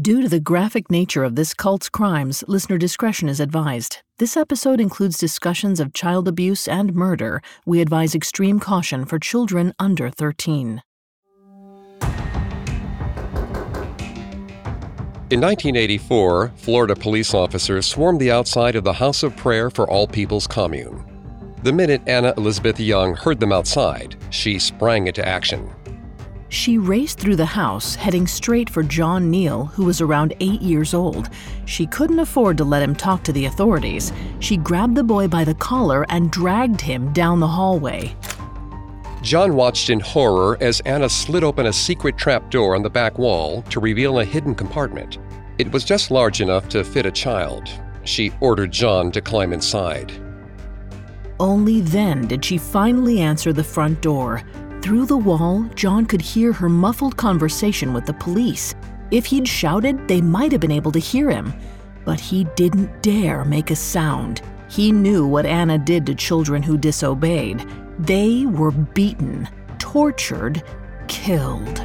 Due to the graphic nature of this cult's crimes, listener discretion is advised. This episode includes discussions of child abuse and murder. We advise extreme caution for children under 13. In 1984, Florida police officers swarmed the outside of the House of Prayer for All People's Commune. The minute Anna Elizabeth Young heard them outside, she sprang into action. She raced through the house, heading straight for John Neal, who was around 8 years old. She couldn't afford to let him talk to the authorities. She grabbed the boy by the collar and dragged him down the hallway. John watched in horror as Anna slid open a secret trapdoor on the back wall to reveal a hidden compartment. It was just large enough to fit a child. She ordered John to climb inside. Only then did she finally answer the front door. Through the wall, John could hear her muffled conversation with the police. If he'd shouted, they might have been able to hear him. But he didn't dare make a sound. He knew what Anna did to children who disobeyed. They were beaten, tortured, killed.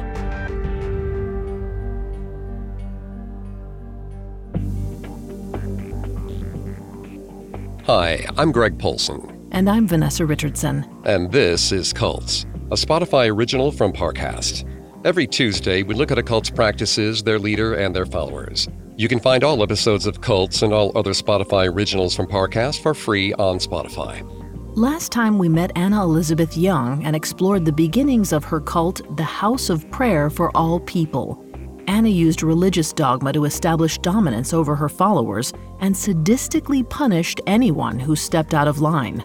Hi, I'm Greg Paulson. And I'm Vanessa Richardson. And this is Cults, a Spotify original from Parcast. Every Tuesday, we look at a cult's practices, their leader, and their followers. You can find all episodes of Cults and all other Spotify originals from Parcast for free on Spotify. Last time we met Anna Elizabeth Young and explored the beginnings of her cult, the House of Prayer for All People. Anna used religious dogma to establish dominance over her followers and sadistically punished anyone who stepped out of line.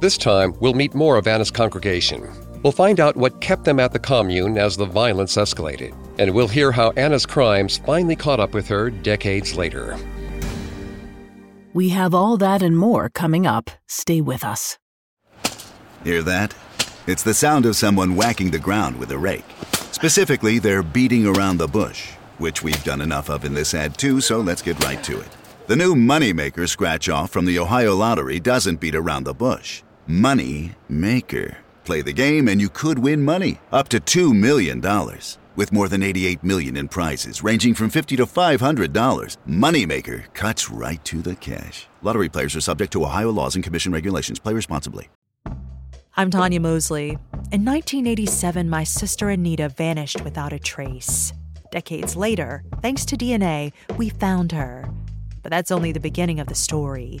This time, we'll meet more of Anna's congregation. We'll find out what kept them at the commune as the violence escalated, and we'll hear how Anna's crimes finally caught up with her decades later. We have all that and more coming up. Stay with us. Hear that? It's the sound of someone whacking the ground with a rake. Specifically, they're beating around the bush, which we've done enough of in this ad too, so let's get right to it. The new Moneymaker scratch-off from the Ohio Lottery doesn't beat around the bush. Moneymaker. Play the game and you could win money, up to $2 million. With more than $88 million in prizes ranging from $50 to $500, Moneymaker cuts right to the cash. Lottery players are subject to Ohio laws and commission regulations. Play responsibly. I'm Tanya Mosley. In 1987, my sister Anita vanished without a trace. Decades later, thanks to DNA, we found her. But that's only the beginning of the story.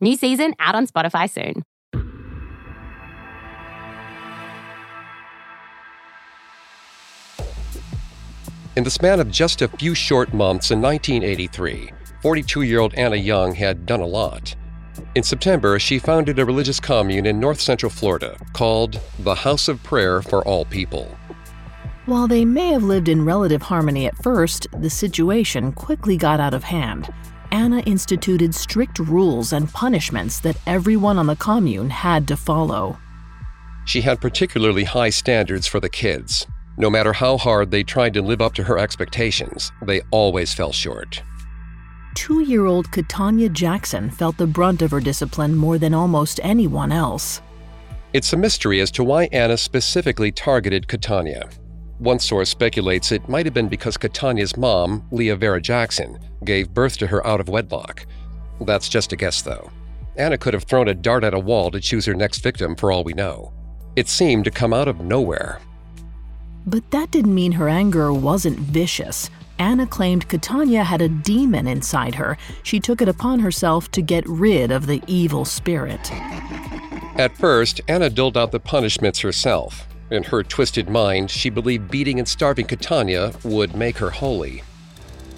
New season out on Spotify soon. In the span of just a few short months in 1983, 42-year-old Anna Young had done a lot. In September, she founded a religious commune in north central Florida called the House of Prayer for All People. While they may have lived in relative harmony at first, the situation quickly got out of hand. Anna instituted strict rules and punishments that everyone on the commune had to follow. She had particularly high standards for the kids. No matter how hard they tried to live up to her expectations, they always fell short. 2-year-old Catania Jackson felt the brunt of her discipline more than almost anyone else. It's a mystery as to why Anna specifically targeted Catania. One source speculates it might have been because Catania's mom, Leah Vera Jackson, gave birth to her out of wedlock. That's just a guess, though. Anna could have thrown a dart at a wall to choose her next victim for all we know. It seemed to come out of nowhere. But that didn't mean her anger wasn't vicious. Anna claimed Catania had a demon inside her. She took it upon herself to get rid of the evil spirit. At first, Anna doled out the punishments herself. In her twisted mind, she believed beating and starving Catania would make her holy.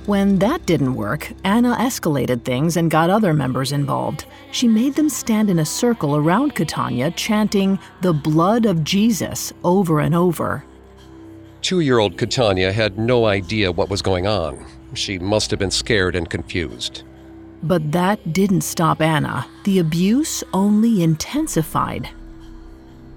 When that didn't work, Anna escalated things and got other members involved. She made them stand in a circle around Catania, chanting "the blood of Jesus" over and over. 2-year-old Catania had no idea what was going on. She must have been scared and confused. But that didn't stop Anna. The abuse only intensified.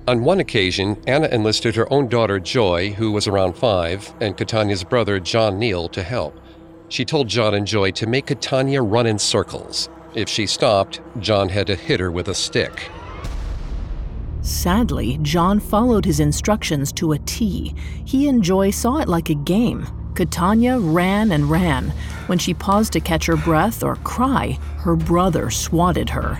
On one occasion, Anna enlisted her own daughter Joy, who was around 5, and Catania's brother John Neal to help. She told John and Joy to make Catania run in circles. If she stopped, John had to hit her with a stick. Sadly, John followed his instructions to a T. He and Joy saw it like a game. Catania ran and ran. When she paused to catch her breath or cry, her brother swatted her.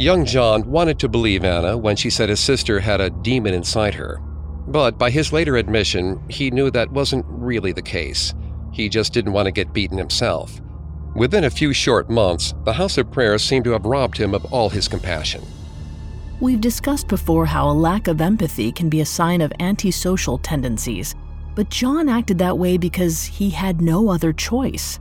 Young John wanted to believe Anna when she said his sister had a demon inside her. But by his later admission, he knew that wasn't really the case. He just didn't want to get beaten himself. Within a few short months, the House of Prayer seemed to have robbed him of all his compassion. We've discussed before how a lack of empathy can be a sign of antisocial tendencies, but John acted that way because he had no other choice.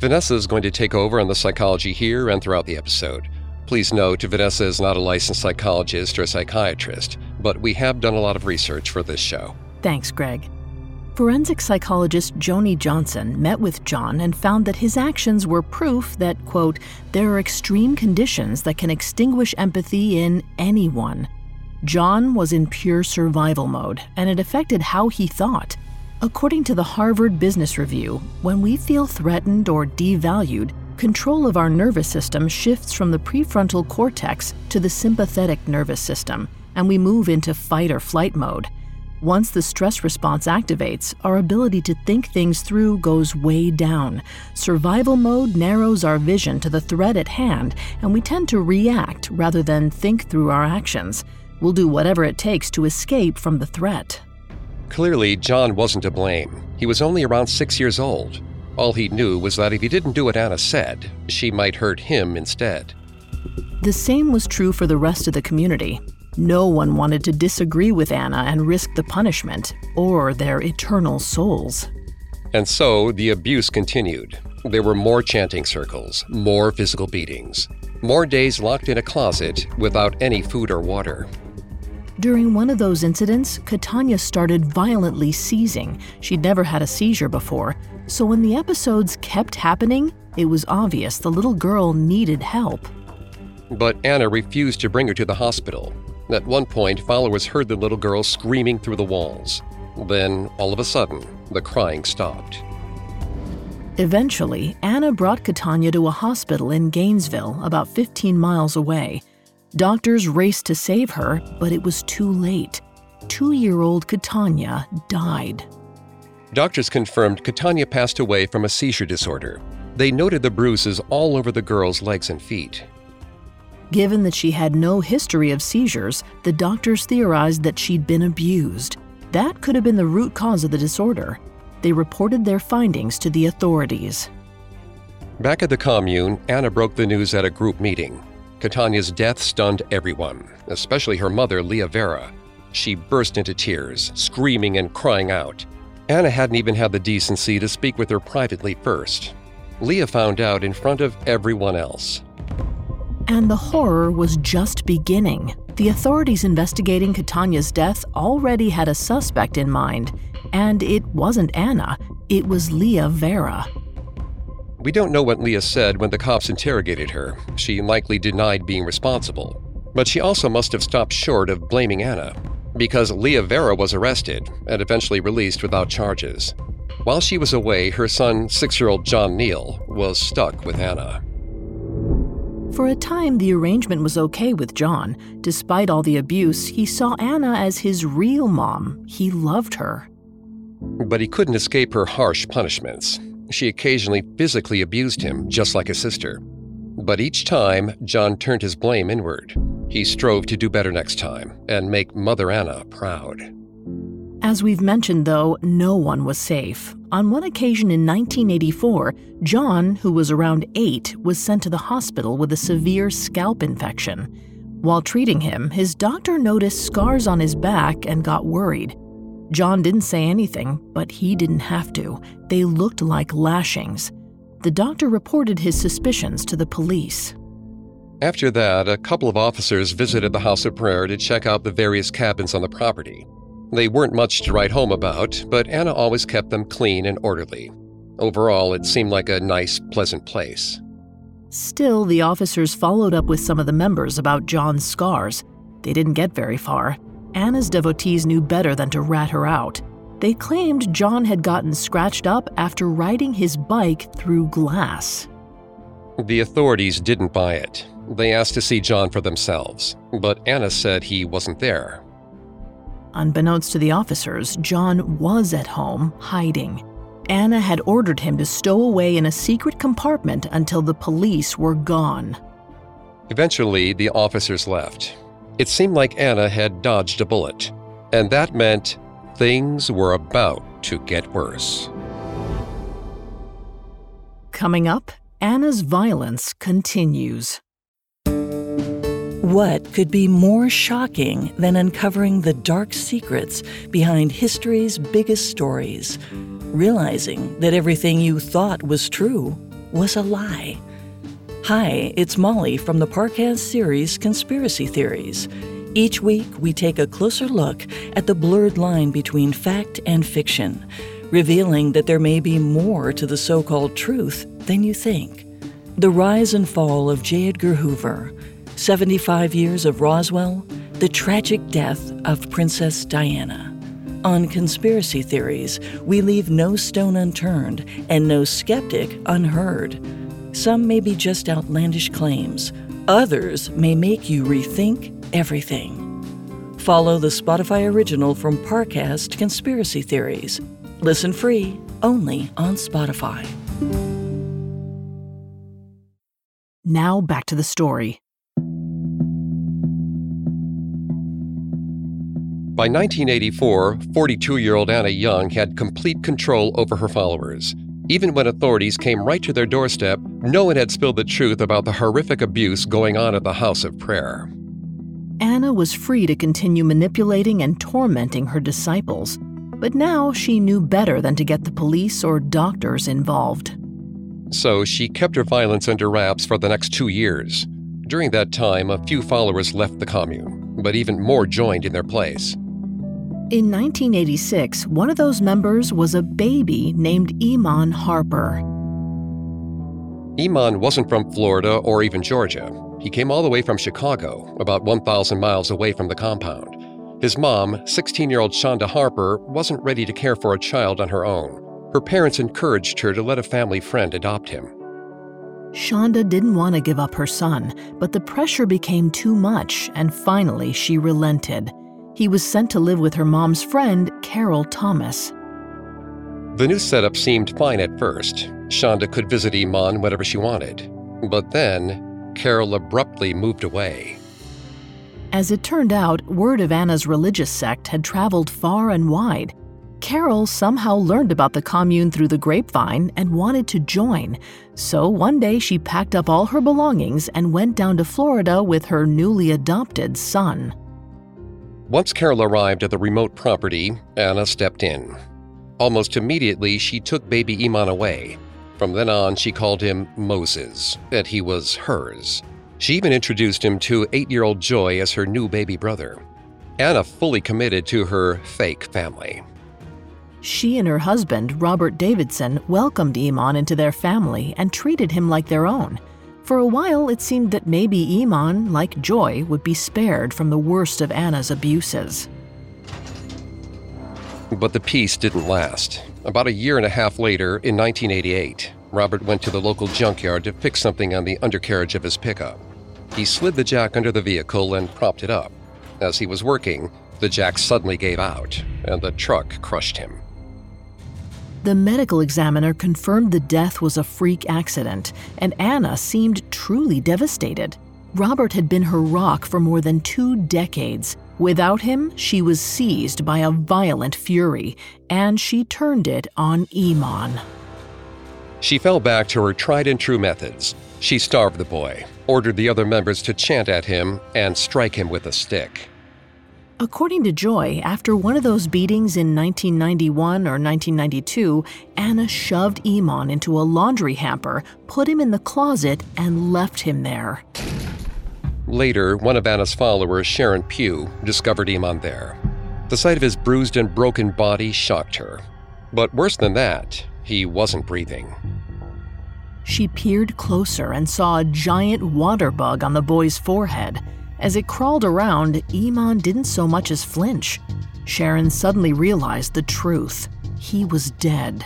Vanessa is going to take over on the psychology here and throughout the episode. Please note, Vanessa is not a licensed psychologist or psychiatrist, but we have done a lot of research for this show. Thanks, Greg. Forensic psychologist Joni Johnson met with John and found that his actions were proof that, quote, there are extreme conditions that can extinguish empathy in anyone. John was in pure survival mode, and it affected how he thought. According to the Harvard Business Review, when we feel threatened or devalued, control of our nervous system shifts from the prefrontal cortex to the sympathetic nervous system, and we move into fight or flight mode. Once the stress response activates, our ability to think things through goes way down. Survival mode narrows our vision to the threat at hand, and we tend to react rather than think through our actions. We'll do whatever it takes to escape from the threat. Clearly, John wasn't to blame. He was only around 6 years old. All he knew was that if he didn't do what Anna said, she might hurt him instead. The same was true for the rest of the community. No one wanted to disagree with Anna and risk the punishment or their eternal souls. And so the abuse continued. There were more chanting circles, more physical beatings, more days locked in a closet without any food or water. During one of those incidents, Catania started violently seizing. She'd never had a seizure before. So when the episodes kept happening, it was obvious the little girl needed help. But Anna refused to bring her to the hospital. At one point, followers heard the little girl screaming through the walls. Then, all of a sudden, the crying stopped. Eventually, Anna brought Catania to a hospital in Gainesville, about 15 miles away. Doctors raced to save her, but it was too late. 2-year-old Catania died. Doctors confirmed Catania passed away from a seizure disorder. They noted the bruises all over the girl's legs and feet. Given that she had no history of seizures, the doctors theorized that she'd been abused. That could have been the root cause of the disorder. They reported their findings to the authorities. Back at the commune, Anna broke the news at a group meeting. Catania's death stunned everyone, especially her mother, Leah Vera. She burst into tears, screaming and crying out. Anna hadn't even had the decency to speak with her privately first. Leah found out in front of everyone else. And the horror was just beginning. The authorities investigating Catania's death already had a suspect in mind. And it wasn't Anna, it was Leah Vera. We don't know what Leah said when the cops interrogated her. She likely denied being responsible. But she also must have stopped short of blaming Anna, because Leah Vera was arrested and eventually released without charges. While she was away, her son, 6-year-old John Neal, was stuck with Anna. For a time, the arrangement was okay with John. Despite all the abuse, he saw Anna as his real mom. He loved her. But he couldn't escape her harsh punishments. She occasionally physically abused him, just like his sister. But each time, John turned his blame inward. He strove to do better next time and make Mother Anna proud. As we've mentioned, though, no one was safe. On one occasion in 1984, John, who was around 8, was sent to the hospital with a severe scalp infection. While treating him, his doctor noticed scars on his back and got worried. John didn't say anything, but he didn't have to. They looked like lashings. The doctor reported his suspicions to the police. After that, a couple of officers visited the House of Prayer to check out the various cabins on the property. They weren't much to write home about, but Anna always kept them clean and orderly. Overall, it seemed like a nice, pleasant place. Still, the officers followed up with some of the members about John's scars. They didn't get very far. Anna's devotees knew better than to rat her out. They claimed John had gotten scratched up after riding his bike through glass. The authorities didn't buy it. They asked to see John for themselves, but Anna said he wasn't there. Unbeknownst to the officers, John was at home, hiding. Anna had ordered him to stow away in a secret compartment until the police were gone. Eventually, the officers left. It seemed like Anna had dodged a bullet, and that meant things were about to get worse. Coming up, Anna's violence continues. What could be more shocking than uncovering the dark secrets behind history's biggest stories? Realizing that everything you thought was true was a lie. Hi, it's Molly from the Parcast series Conspiracy Theories. Each week, we take a closer look at the blurred line between fact and fiction, revealing that there may be more to the so-called truth than you think. The rise and fall of J. Edgar Hoover, 75 years of Roswell, the tragic death of Princess Diana. On Conspiracy Theories, we leave no stone unturned and no skeptic unheard. Some may be just outlandish claims. Others may make you rethink everything. Follow the Spotify original from Parcast, Conspiracy Theories. Listen free, only on Spotify. Now back to the story. By 1984, 42-year-old Anna Young had complete control over her followers. Even when authorities came right to their doorstep, no one had spilled the truth about the horrific abuse going on at the House of Prayer. Anna was free to continue manipulating and tormenting her disciples, but now she knew better than to get the police or doctors involved. So she kept her violence under wraps for the next 2 years. During that time, a few followers left the commune, but even more joined in their place. In 1986, one of those members was a baby named Iman Harper. Iman wasn't from Florida or even Georgia. He came all the way from Chicago, about 1,000 miles away from the compound. His mom, 16-year-old Shonda Harper, wasn't ready to care for a child on her own. Her parents encouraged her to let a family friend adopt him. Shonda didn't want to give up her son, but the pressure became too much, and finally she relented. He was sent to live with her mom's friend, Carol Thomas. The new setup seemed fine at first. Shonda could visit Iman whenever she wanted. But then, Carol abruptly moved away. As it turned out, word of Anna's religious sect had traveled far and wide. Carol somehow learned about the commune through the grapevine and wanted to join. So one day she packed up all her belongings and went down to Florida with her newly adopted son. Once Carol arrived at the remote property, Anna stepped in. Almost immediately, she took baby Iman away. From then on, she called him Moses, and he was hers. She even introduced him to 8-year-old Joy as her new baby brother. Anna fully committed to her fake family. She and her husband, Robert Davidson, welcomed Iman into their family and treated him like their own. For a while, it seemed that maybe Iman, like Joy, would be spared from the worst of Anna's abuses. But the peace didn't last. About 1.5 years later, in 1988, Robert went to the local junkyard to fix something on the undercarriage of his pickup. He slid the jack under the vehicle and propped it up. As he was working, the jack suddenly gave out, and the truck crushed him. The medical examiner confirmed the death was a freak accident, and Anna seemed truly devastated. Robert had been her rock for more than 2 decades. Without him, she was seized by a violent fury, and she turned it on Iman. She fell back to her tried-and-true methods. She starved the boy, ordered the other members to chant at him and strike him with a stick. According to Joy, after one of those beatings in 1991 or 1992, Anna shoved Iman into a laundry hamper, put him in the closet, and left him there. Later, one of Anna's followers, Sharon Pugh, discovered Iman there. The sight of his bruised and broken body shocked her. But worse than that, he wasn't breathing. She peered closer and saw a giant water bug on the boy's forehead. As it crawled around, Iman didn't so much as flinch. Sharon suddenly realized the truth. He was dead.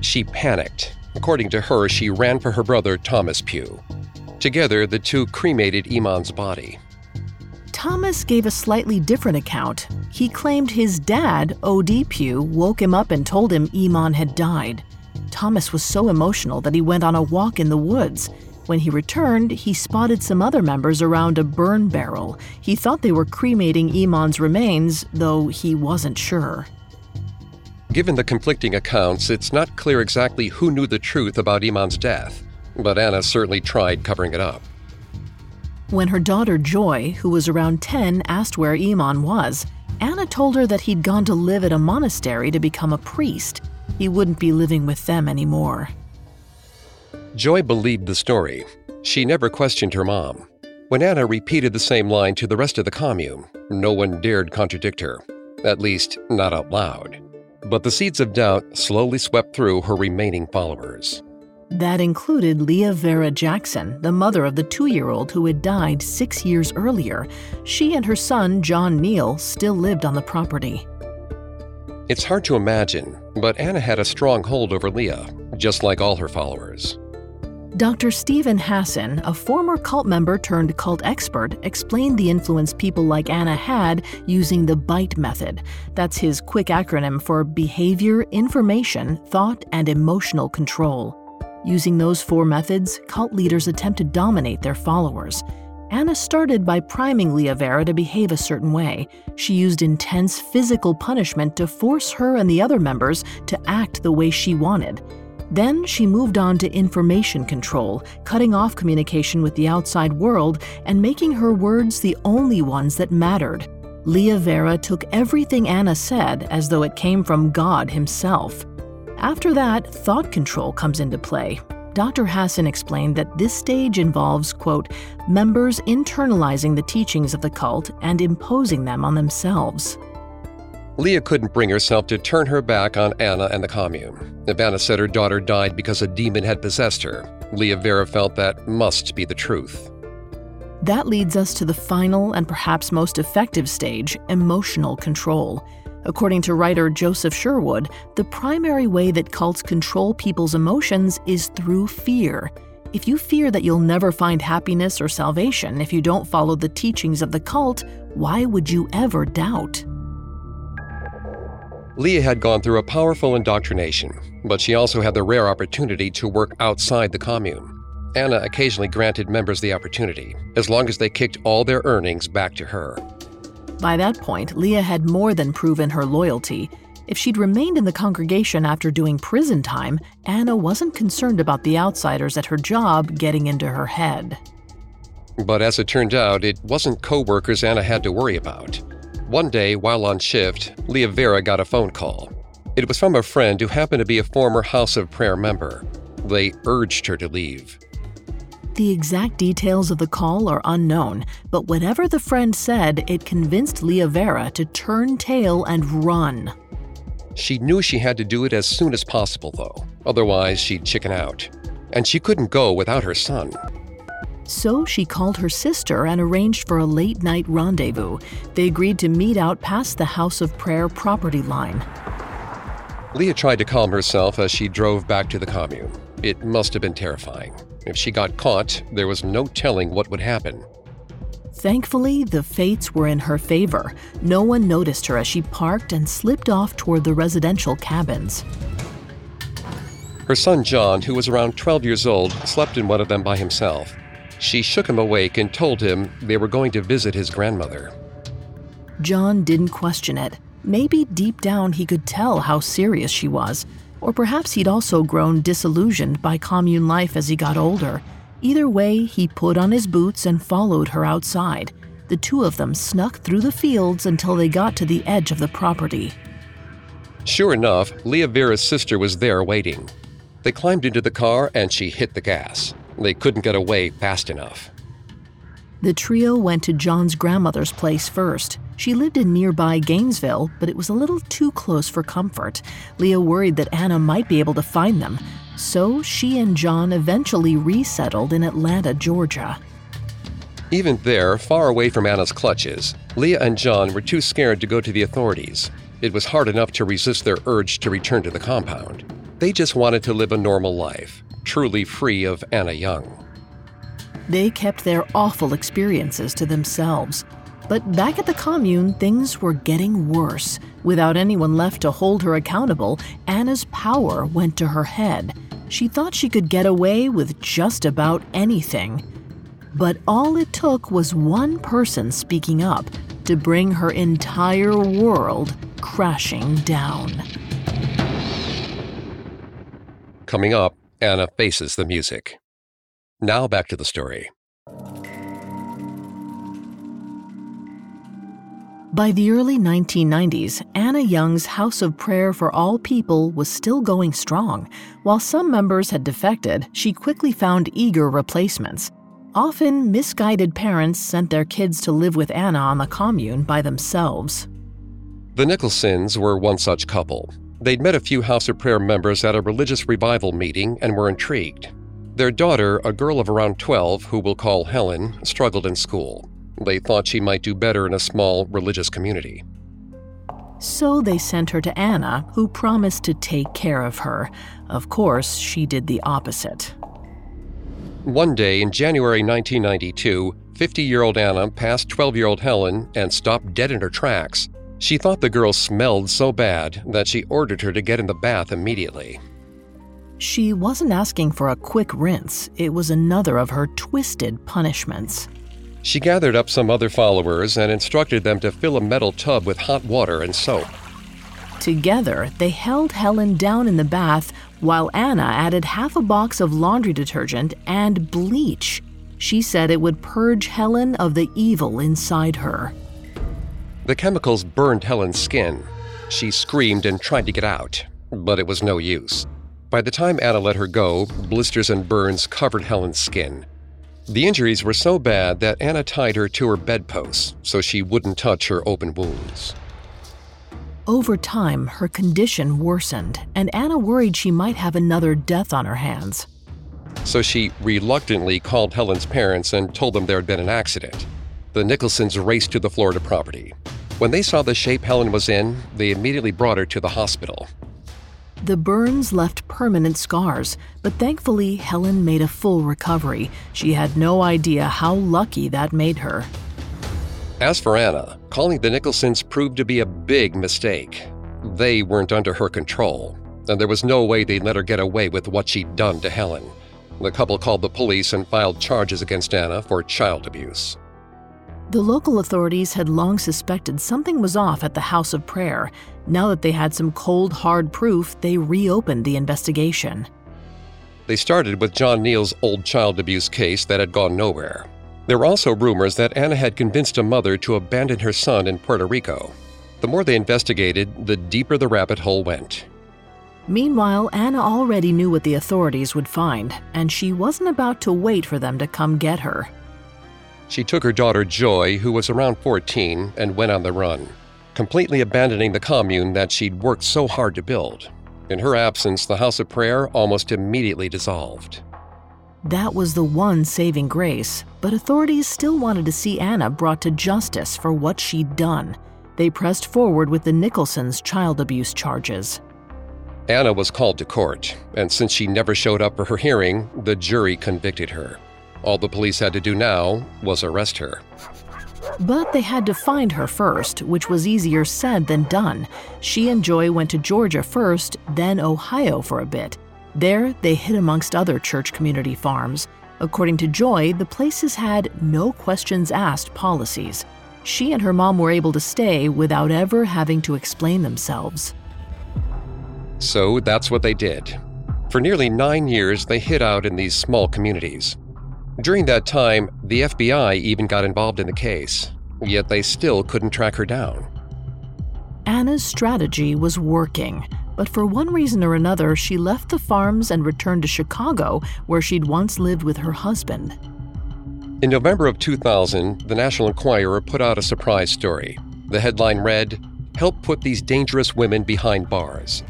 She panicked. According to her, she ran for her brother, Thomas Pugh. Together, the two cremated Iman's body. Thomas gave a slightly different account. He claimed his dad, O.D. Pugh, woke him up and told him Iman had died. Thomas was so emotional that he went on a walk in the woods. When he returned, he spotted some other members around a burn barrel. He thought they were cremating Iman's remains, though he wasn't sure. Given the conflicting accounts, it's not clear exactly who knew the truth about Iman's death, but Anna certainly tried covering it up. When her daughter Joy, who was around 10, asked where Iman was, Anna told her that he'd gone to live at a monastery to become a priest. He wouldn't be living with them anymore. Joy believed the story. She never questioned her mom. When Anna repeated the same line to the rest of the commune, no one dared contradict her, at least not out loud. But the seeds of doubt slowly swept through her remaining followers. That included Leah Vera Jackson, the mother of the 2-year-old who had died 6 years earlier. She and her son, John Neal, still lived on the property. It's hard to imagine, but Anna had a strong hold over Leah, just like all her followers. Dr. Stephen Hassan, a former cult member turned cult expert, explained the influence people like Anna had using the BITE method. That's his quick acronym for behavior, information, thought, and emotional control. Using those four methods, cult leaders attempt to dominate their followers. Anna started by priming Leah Vera to behave a certain way. She used intense physical punishment to force her and the other members to act the way she wanted. Then she moved on to information control, cutting off communication with the outside world and making her words the only ones that mattered. Leah Vera took everything Anna said as though it came from God himself. After that, thought control comes into play. Dr. Hassan explained that this stage involves, quote, members internalizing the teachings of the cult and imposing them on themselves. Leah couldn't bring herself to turn her back on Anna and the commune. If Anna said her daughter died because a demon had possessed her, Leah Vera felt that must be the truth. That leads us to the final and perhaps most effective stage, emotional control. According to writer Joseph Sherwood, the primary way that cults control people's emotions is through fear. If you fear that you'll never find happiness or salvation if you don't follow the teachings of the cult, why would you ever doubt? Leah had gone through a powerful indoctrination, but she also had the rare opportunity to work outside the commune. Anna occasionally granted members the opportunity, as long as they kicked all their earnings back to her. By that point, Leah had more than proven her loyalty. If she'd remained in the congregation after doing prison time, Anna wasn't concerned about the outsiders at her job getting into her head. But as it turned out, it wasn't co-workers Anna had to worry about. One day, while on shift, Leah Vera got a phone call. It was from a friend who happened to be a former House of Prayer member. They urged her to leave. The exact details of the call are unknown, but whatever the friend said, it convinced Leah Vera to turn tail and run. She knew she had to do it as soon as possible, though. Otherwise, she'd chicken out. And she couldn't go without her son. So she called her sister and arranged for a late-night rendezvous. They agreed to meet out past the House of Prayer property line. Leah tried to calm herself as she drove back to the commune. It must have been terrifying. If she got caught, there was no telling what would happen. Thankfully, the fates were in her favor. No one noticed her as she parked and slipped off toward the residential cabins. Her son John, who was around 12 years old, slept in one of them by himself. She shook him awake and told him they were going to visit his grandmother. John didn't question it. Maybe deep down he could tell how serious she was, or perhaps he'd also grown disillusioned by commune life as he got older. Either way, he put on his boots and followed her outside. The two of them snuck through the fields until they got to the edge of the property. Sure enough, Leah Vera's sister was there waiting. They climbed into the car and she hit the gas. They couldn't get away fast enough. The trio went to John's grandmother's place first. She lived in nearby Gainesville, but it was a little too close for comfort. Leah worried that Anna might be able to find them. So she and John eventually resettled in Atlanta, Georgia. Even there, far away from Anna's clutches, Leah and John were too scared to go to the authorities. It was hard enough to resist their urge to return to the compound. They just wanted to live a normal life, truly free of Anna Young. They kept their awful experiences to themselves. But back at the commune, things were getting worse. Without anyone left to hold her accountable, Anna's power went to her head. She thought she could get away with just about anything. But all it took was one person speaking up to bring her entire world crashing down. Coming up, Anna faces the music. Now back to the story. By the early 1990s, Anna Young's House of Prayer for All People was still going strong. While some members had defected, she quickly found eager replacements. Often, misguided parents sent their kids to live with Anna on the commune by themselves. The Nicholsons were one such couple. They'd met a few House of Prayer members at a religious revival meeting and were intrigued. Their daughter, a girl of around 12, who we'll call Helen, struggled in school. They thought she might do better in a small religious community. So they sent her to Anna, who promised to take care of her. Of course, she did the opposite. One day in January 1992, 50-year-old Anna passed 12-year-old Helen and stopped dead in her tracks. She thought the girl smelled so bad that she ordered her to get in the bath immediately. She wasn't asking for a quick rinse. It was another of her twisted punishments. She gathered up some other followers and instructed them to fill a metal tub with hot water and soap. Together, they held Helen down in the bath while Anna added half a box of laundry detergent and bleach. She said it would purge Helen of the evil inside her. The chemicals burned Helen's skin. She screamed and tried to get out, but it was no use. By the time Anna let her go, blisters and burns covered Helen's skin. The injuries were so bad that Anna tied her to her bedposts so she wouldn't touch her open wounds. Over time, her condition worsened, and Anna worried she might have another death on her hands. So she reluctantly called Helen's parents and told them there had been an accident. The Nicholsons raced to the Florida property. When they saw the shape Helen was in, they immediately brought her to the hospital. The burns left permanent scars, but thankfully, Helen made a full recovery. She had no idea how lucky that made her. As for Anna, calling the Nicholsons proved to be a big mistake. They weren't under her control, and there was no way they'd let her get away with what she'd done to Helen. The couple called the police and filed charges against Anna for child abuse. The local authorities had long suspected something was off at the House of Prayer. Now that they had some cold, hard proof, they reopened the investigation. They started with John Neal's old child abuse case that had gone nowhere. There were also rumors that Anna had convinced a mother to abandon her son in Puerto Rico. The more they investigated, the deeper the rabbit hole went. Meanwhile, Anna already knew what the authorities would find, and she wasn't about to wait for them to come get her. She took her daughter Joy, who was around 14, and went on the run, completely abandoning the commune that she'd worked so hard to build. In her absence, the House of Prayer almost immediately dissolved. That was the one saving grace, but authorities still wanted to see Anna brought to justice for what she'd done. They pressed forward with the Nicholsons' child abuse charges. Anna was called to court, and since she never showed up for her hearing, the jury convicted her. All the police had to do now was arrest her. But they had to find her first, which was easier said than done. She and Joy went to Georgia first, then Ohio for a bit. There, they hid amongst other church community farms. According to Joy, the places had no questions asked policies. She and her mom were able to stay without ever having to explain themselves. So that's what they did. For nearly 9 years, they hid out in these small communities. During that time, the FBI even got involved in the case, yet they still couldn't track her down. Anna's strategy was working, but for one reason or another, she left the farms and returned to Chicago, where she'd once lived with her husband. In November of 2000, the National Enquirer put out a surprise story. The headline read, "Help Put These Dangerous Women Behind Bars."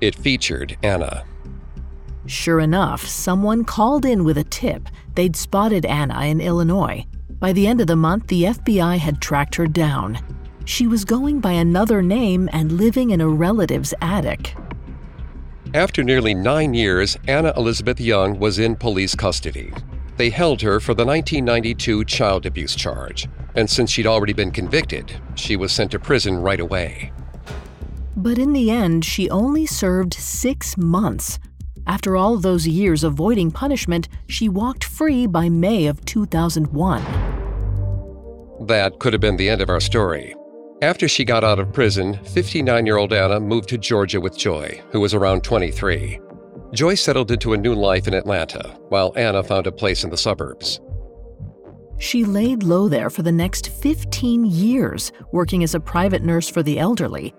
It featured Anna. Sure enough, someone called in with a tip. They'd spotted Anna in Illinois. By the end of the month, the FBI had tracked her down. She was going by another name and living in a relative's attic. After nearly 9 years, Anna Elizabeth Young was in police custody. They held her for the 1992 child abuse charge, and since she'd already been convicted, she was sent to prison right away. But in the end, she only served 6 months. After all those years avoiding punishment, she walked free by May of 2001. That could have been the end of our story. After she got out of prison, 59-year-old Anna moved to Georgia with Joy, who was around 23. Joy settled into a new life in Atlanta, while Anna found a place in the suburbs. She laid low there for the next 15 years, working as a private nurse for the elderly.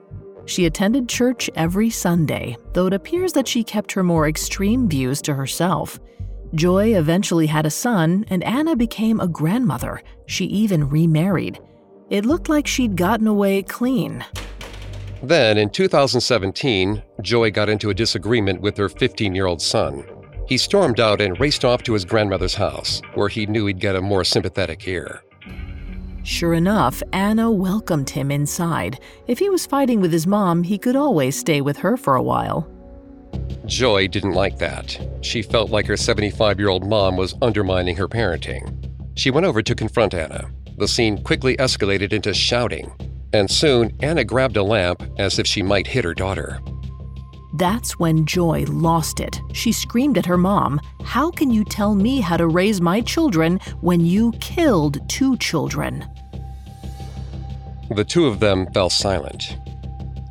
She attended church every Sunday, though it appears that she kept her more extreme views to herself. Joy eventually had a son, and Anna became a grandmother. She even remarried. It looked like she'd gotten away clean. Then, in 2017, Joy got into a disagreement with her 15-year-old son. He stormed out and raced off to his grandmother's house, where he knew he'd get a more sympathetic ear. Sure enough, Anna welcomed him inside. If he was fighting with his mom, he could always stay with her for a while. Joy didn't like that. She felt like her 75-year-old mom was undermining her parenting. She went over to confront Anna. The scene quickly escalated into shouting. And soon, Anna grabbed a lamp as if she might hit her daughter. That's when Joy lost it. She screamed at her mom, "How can you tell me how to raise my children when you killed 2 children? The two of them fell silent.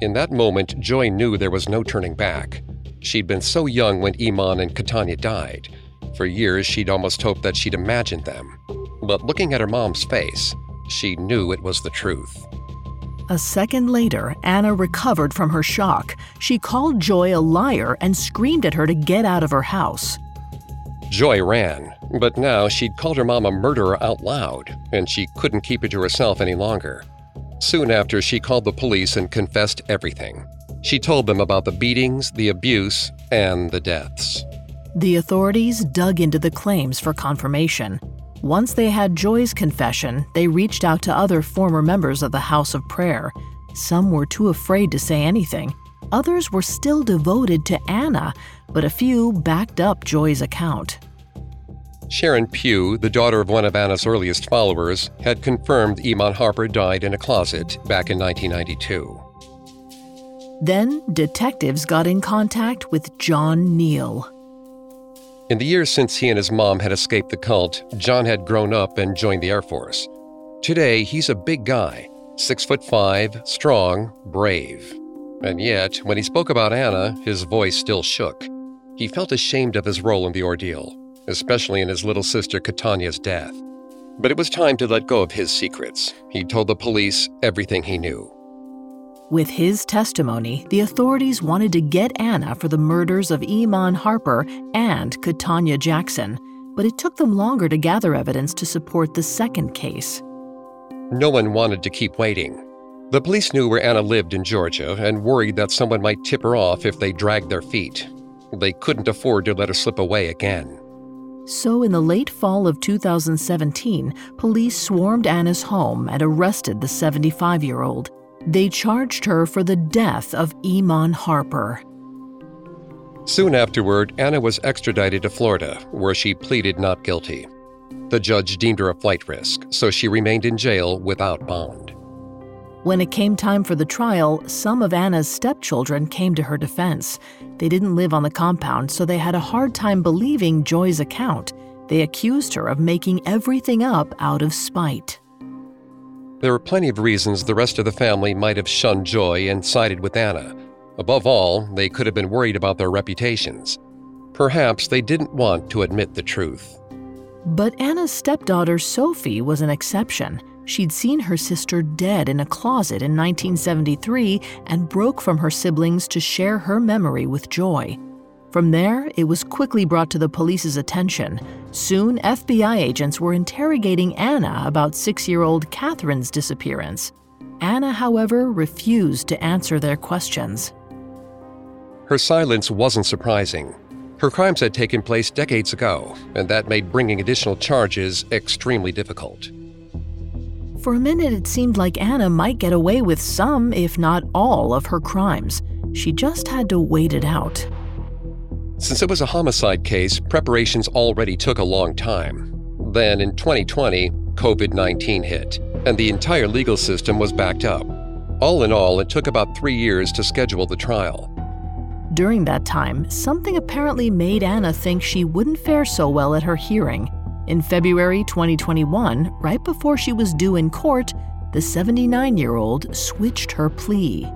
In that moment, Joy knew there was no turning back. She'd been so young when Iman and Catania died. For years, she'd almost hoped that she'd imagined them. But looking at her mom's face, she knew it was the truth. A second later, Anna recovered from her shock. She called Joy a liar and screamed at her to get out of her house. Joy ran, but now she'd called her mom a murderer out loud, and she couldn't keep it to herself any longer. Soon after, she called the police and confessed everything. She told them about the beatings, the abuse, and the deaths. The authorities dug into the claims for confirmation. Once they had Joy's confession, they reached out to other former members of the House of Prayer. Some were too afraid to say anything. Others were still devoted to Anna, but a few backed up Joy's account. Sharon Pugh, the daughter of one of Anna's earliest followers, had confirmed Iman Harper died in a closet back in 1992. Then, detectives got in contact with John Neal. In the years since he and his mom had escaped the cult, John had grown up and joined the Air Force. Today, he's a big guy, 6'5", strong, brave. And yet, when he spoke about Anna, his voice still shook. He felt ashamed of his role in the ordeal, especially in his little sister Catania's death. But it was time to let go of his secrets. He told the police everything he knew. With his testimony, the authorities wanted to get Anna for the murders of Iman Harper and Catania Jackson, but it took them longer to gather evidence to support the second case. No one wanted to keep waiting. The police knew where Anna lived in Georgia and worried that someone might tip her off if they dragged their feet. They couldn't afford to let her slip away again. So in the late fall of 2017, police swarmed Anna's home and arrested the 75-year-old. They charged her for the death of Iman Harper. Soon afterward, Anna was extradited to Florida, where she pleaded not guilty. The judge deemed her a flight risk, so she remained in jail without bond. When it came time for the trial, some of Anna's stepchildren came to her defense. They didn't live on the compound, so they had a hard time believing Joy's account. They accused her of making everything up out of spite. There were plenty of reasons the rest of the family might have shunned Joy and sided with Anna. Above all, they could have been worried about their reputations. Perhaps they didn't want to admit the truth. But Anna's stepdaughter Sophie was an exception. She'd seen her sister dead in a closet in 1973 and broke from her siblings to share her memory with Joy. From there, it was quickly brought to the police's attention. Soon, FBI agents were interrogating Anna about 6-year-old Catherine's disappearance. Anna, however, refused to answer their questions. Her silence wasn't surprising. Her crimes had taken place decades ago, and that made bringing additional charges extremely difficult. For a minute, it seemed like Anna might get away with some, if not all, of her crimes. She just had to wait it out. Since it was a homicide case, preparations already took a long time. Then, in 2020, COVID-19 hit, and the entire legal system was backed up. All in all, it took about 3 years to schedule the trial. During that time, something apparently made Anna think she wouldn't fare so well at her hearing. In February 2021, right before she was due in court, the 79-year-old switched her plea.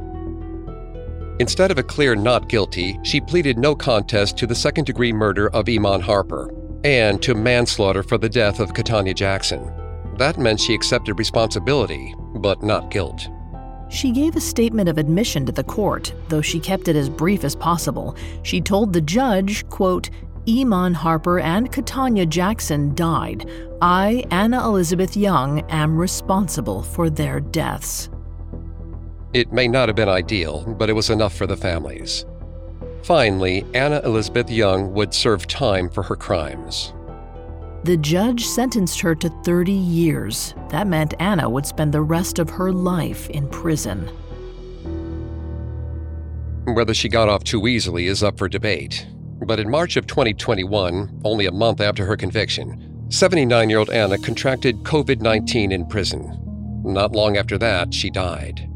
Instead of a clear not guilty, she pleaded no contest to the second-degree murder of Iman Harper and to manslaughter for the death of Catania Jackson. That meant she accepted responsibility, but not guilt. She gave a statement of admission to the court, though she kept it as brief as possible. She told the judge, quote, "Iman Harper and Catania Jackson died. I, Anna Elizabeth Young, am responsible for their deaths." It may not have been ideal, but it was enough for the families. Finally, Anna Elizabeth Young would serve time for her crimes. The judge sentenced her to 30 years. That meant Anna would spend the rest of her life in prison. Whether she got off too easily is up for debate. But in March of 2021, only a month after her conviction, 79-year-old Anna contracted COVID-19 in prison. Not long after that, she died.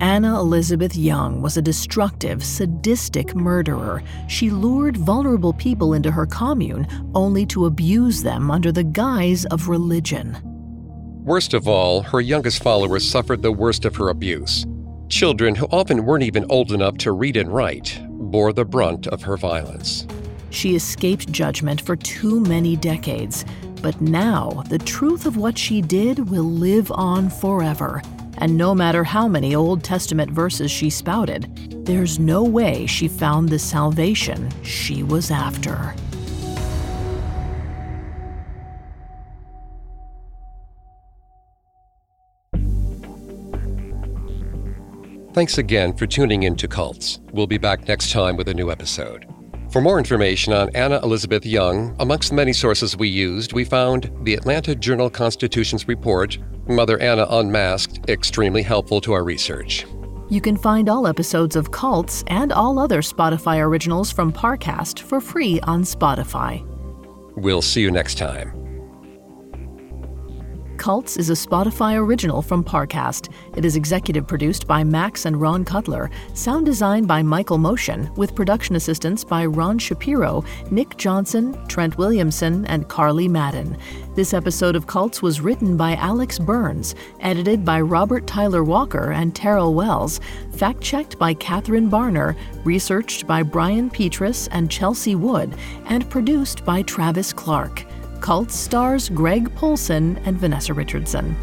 Anna Elizabeth Young was a destructive, sadistic murderer. She lured vulnerable people into her commune only to abuse them under the guise of religion. Worst of all, her youngest followers suffered the worst of her abuse. Children who often weren't even old enough to read and write bore the brunt of her violence. She escaped judgment for too many decades, but now the truth of what she did will live on forever. And no matter how many Old Testament verses she spouted, there's no way she found the salvation she was after. Thanks again for tuning in to Cults. We'll be back next time with a new episode. For more information on Anna Elizabeth Young, amongst the many sources we used, we found the Atlanta Journal-Constitution's report, Mother Anna Unmasked, extremely helpful to our research. You can find all episodes of Cults and all other Spotify originals from Parcast for free on Spotify. We'll see you next time. Cults is a Spotify original from Parcast. It is executive produced by Max and Ron Cutler, sound design by Michael Motion, with production assistance by Ron Shapiro, Nick Johnson, Trent Williamson, and Carly Madden. This episode of Cults was written by Alex Burns, edited by Robert Tyler Walker and Terrell Wells, fact-checked by Catherine Barner, researched by Brian Petrus and Chelsea Wood, and produced by Travis Clark. Cults stars Greg Paulson and Vanessa Richardson.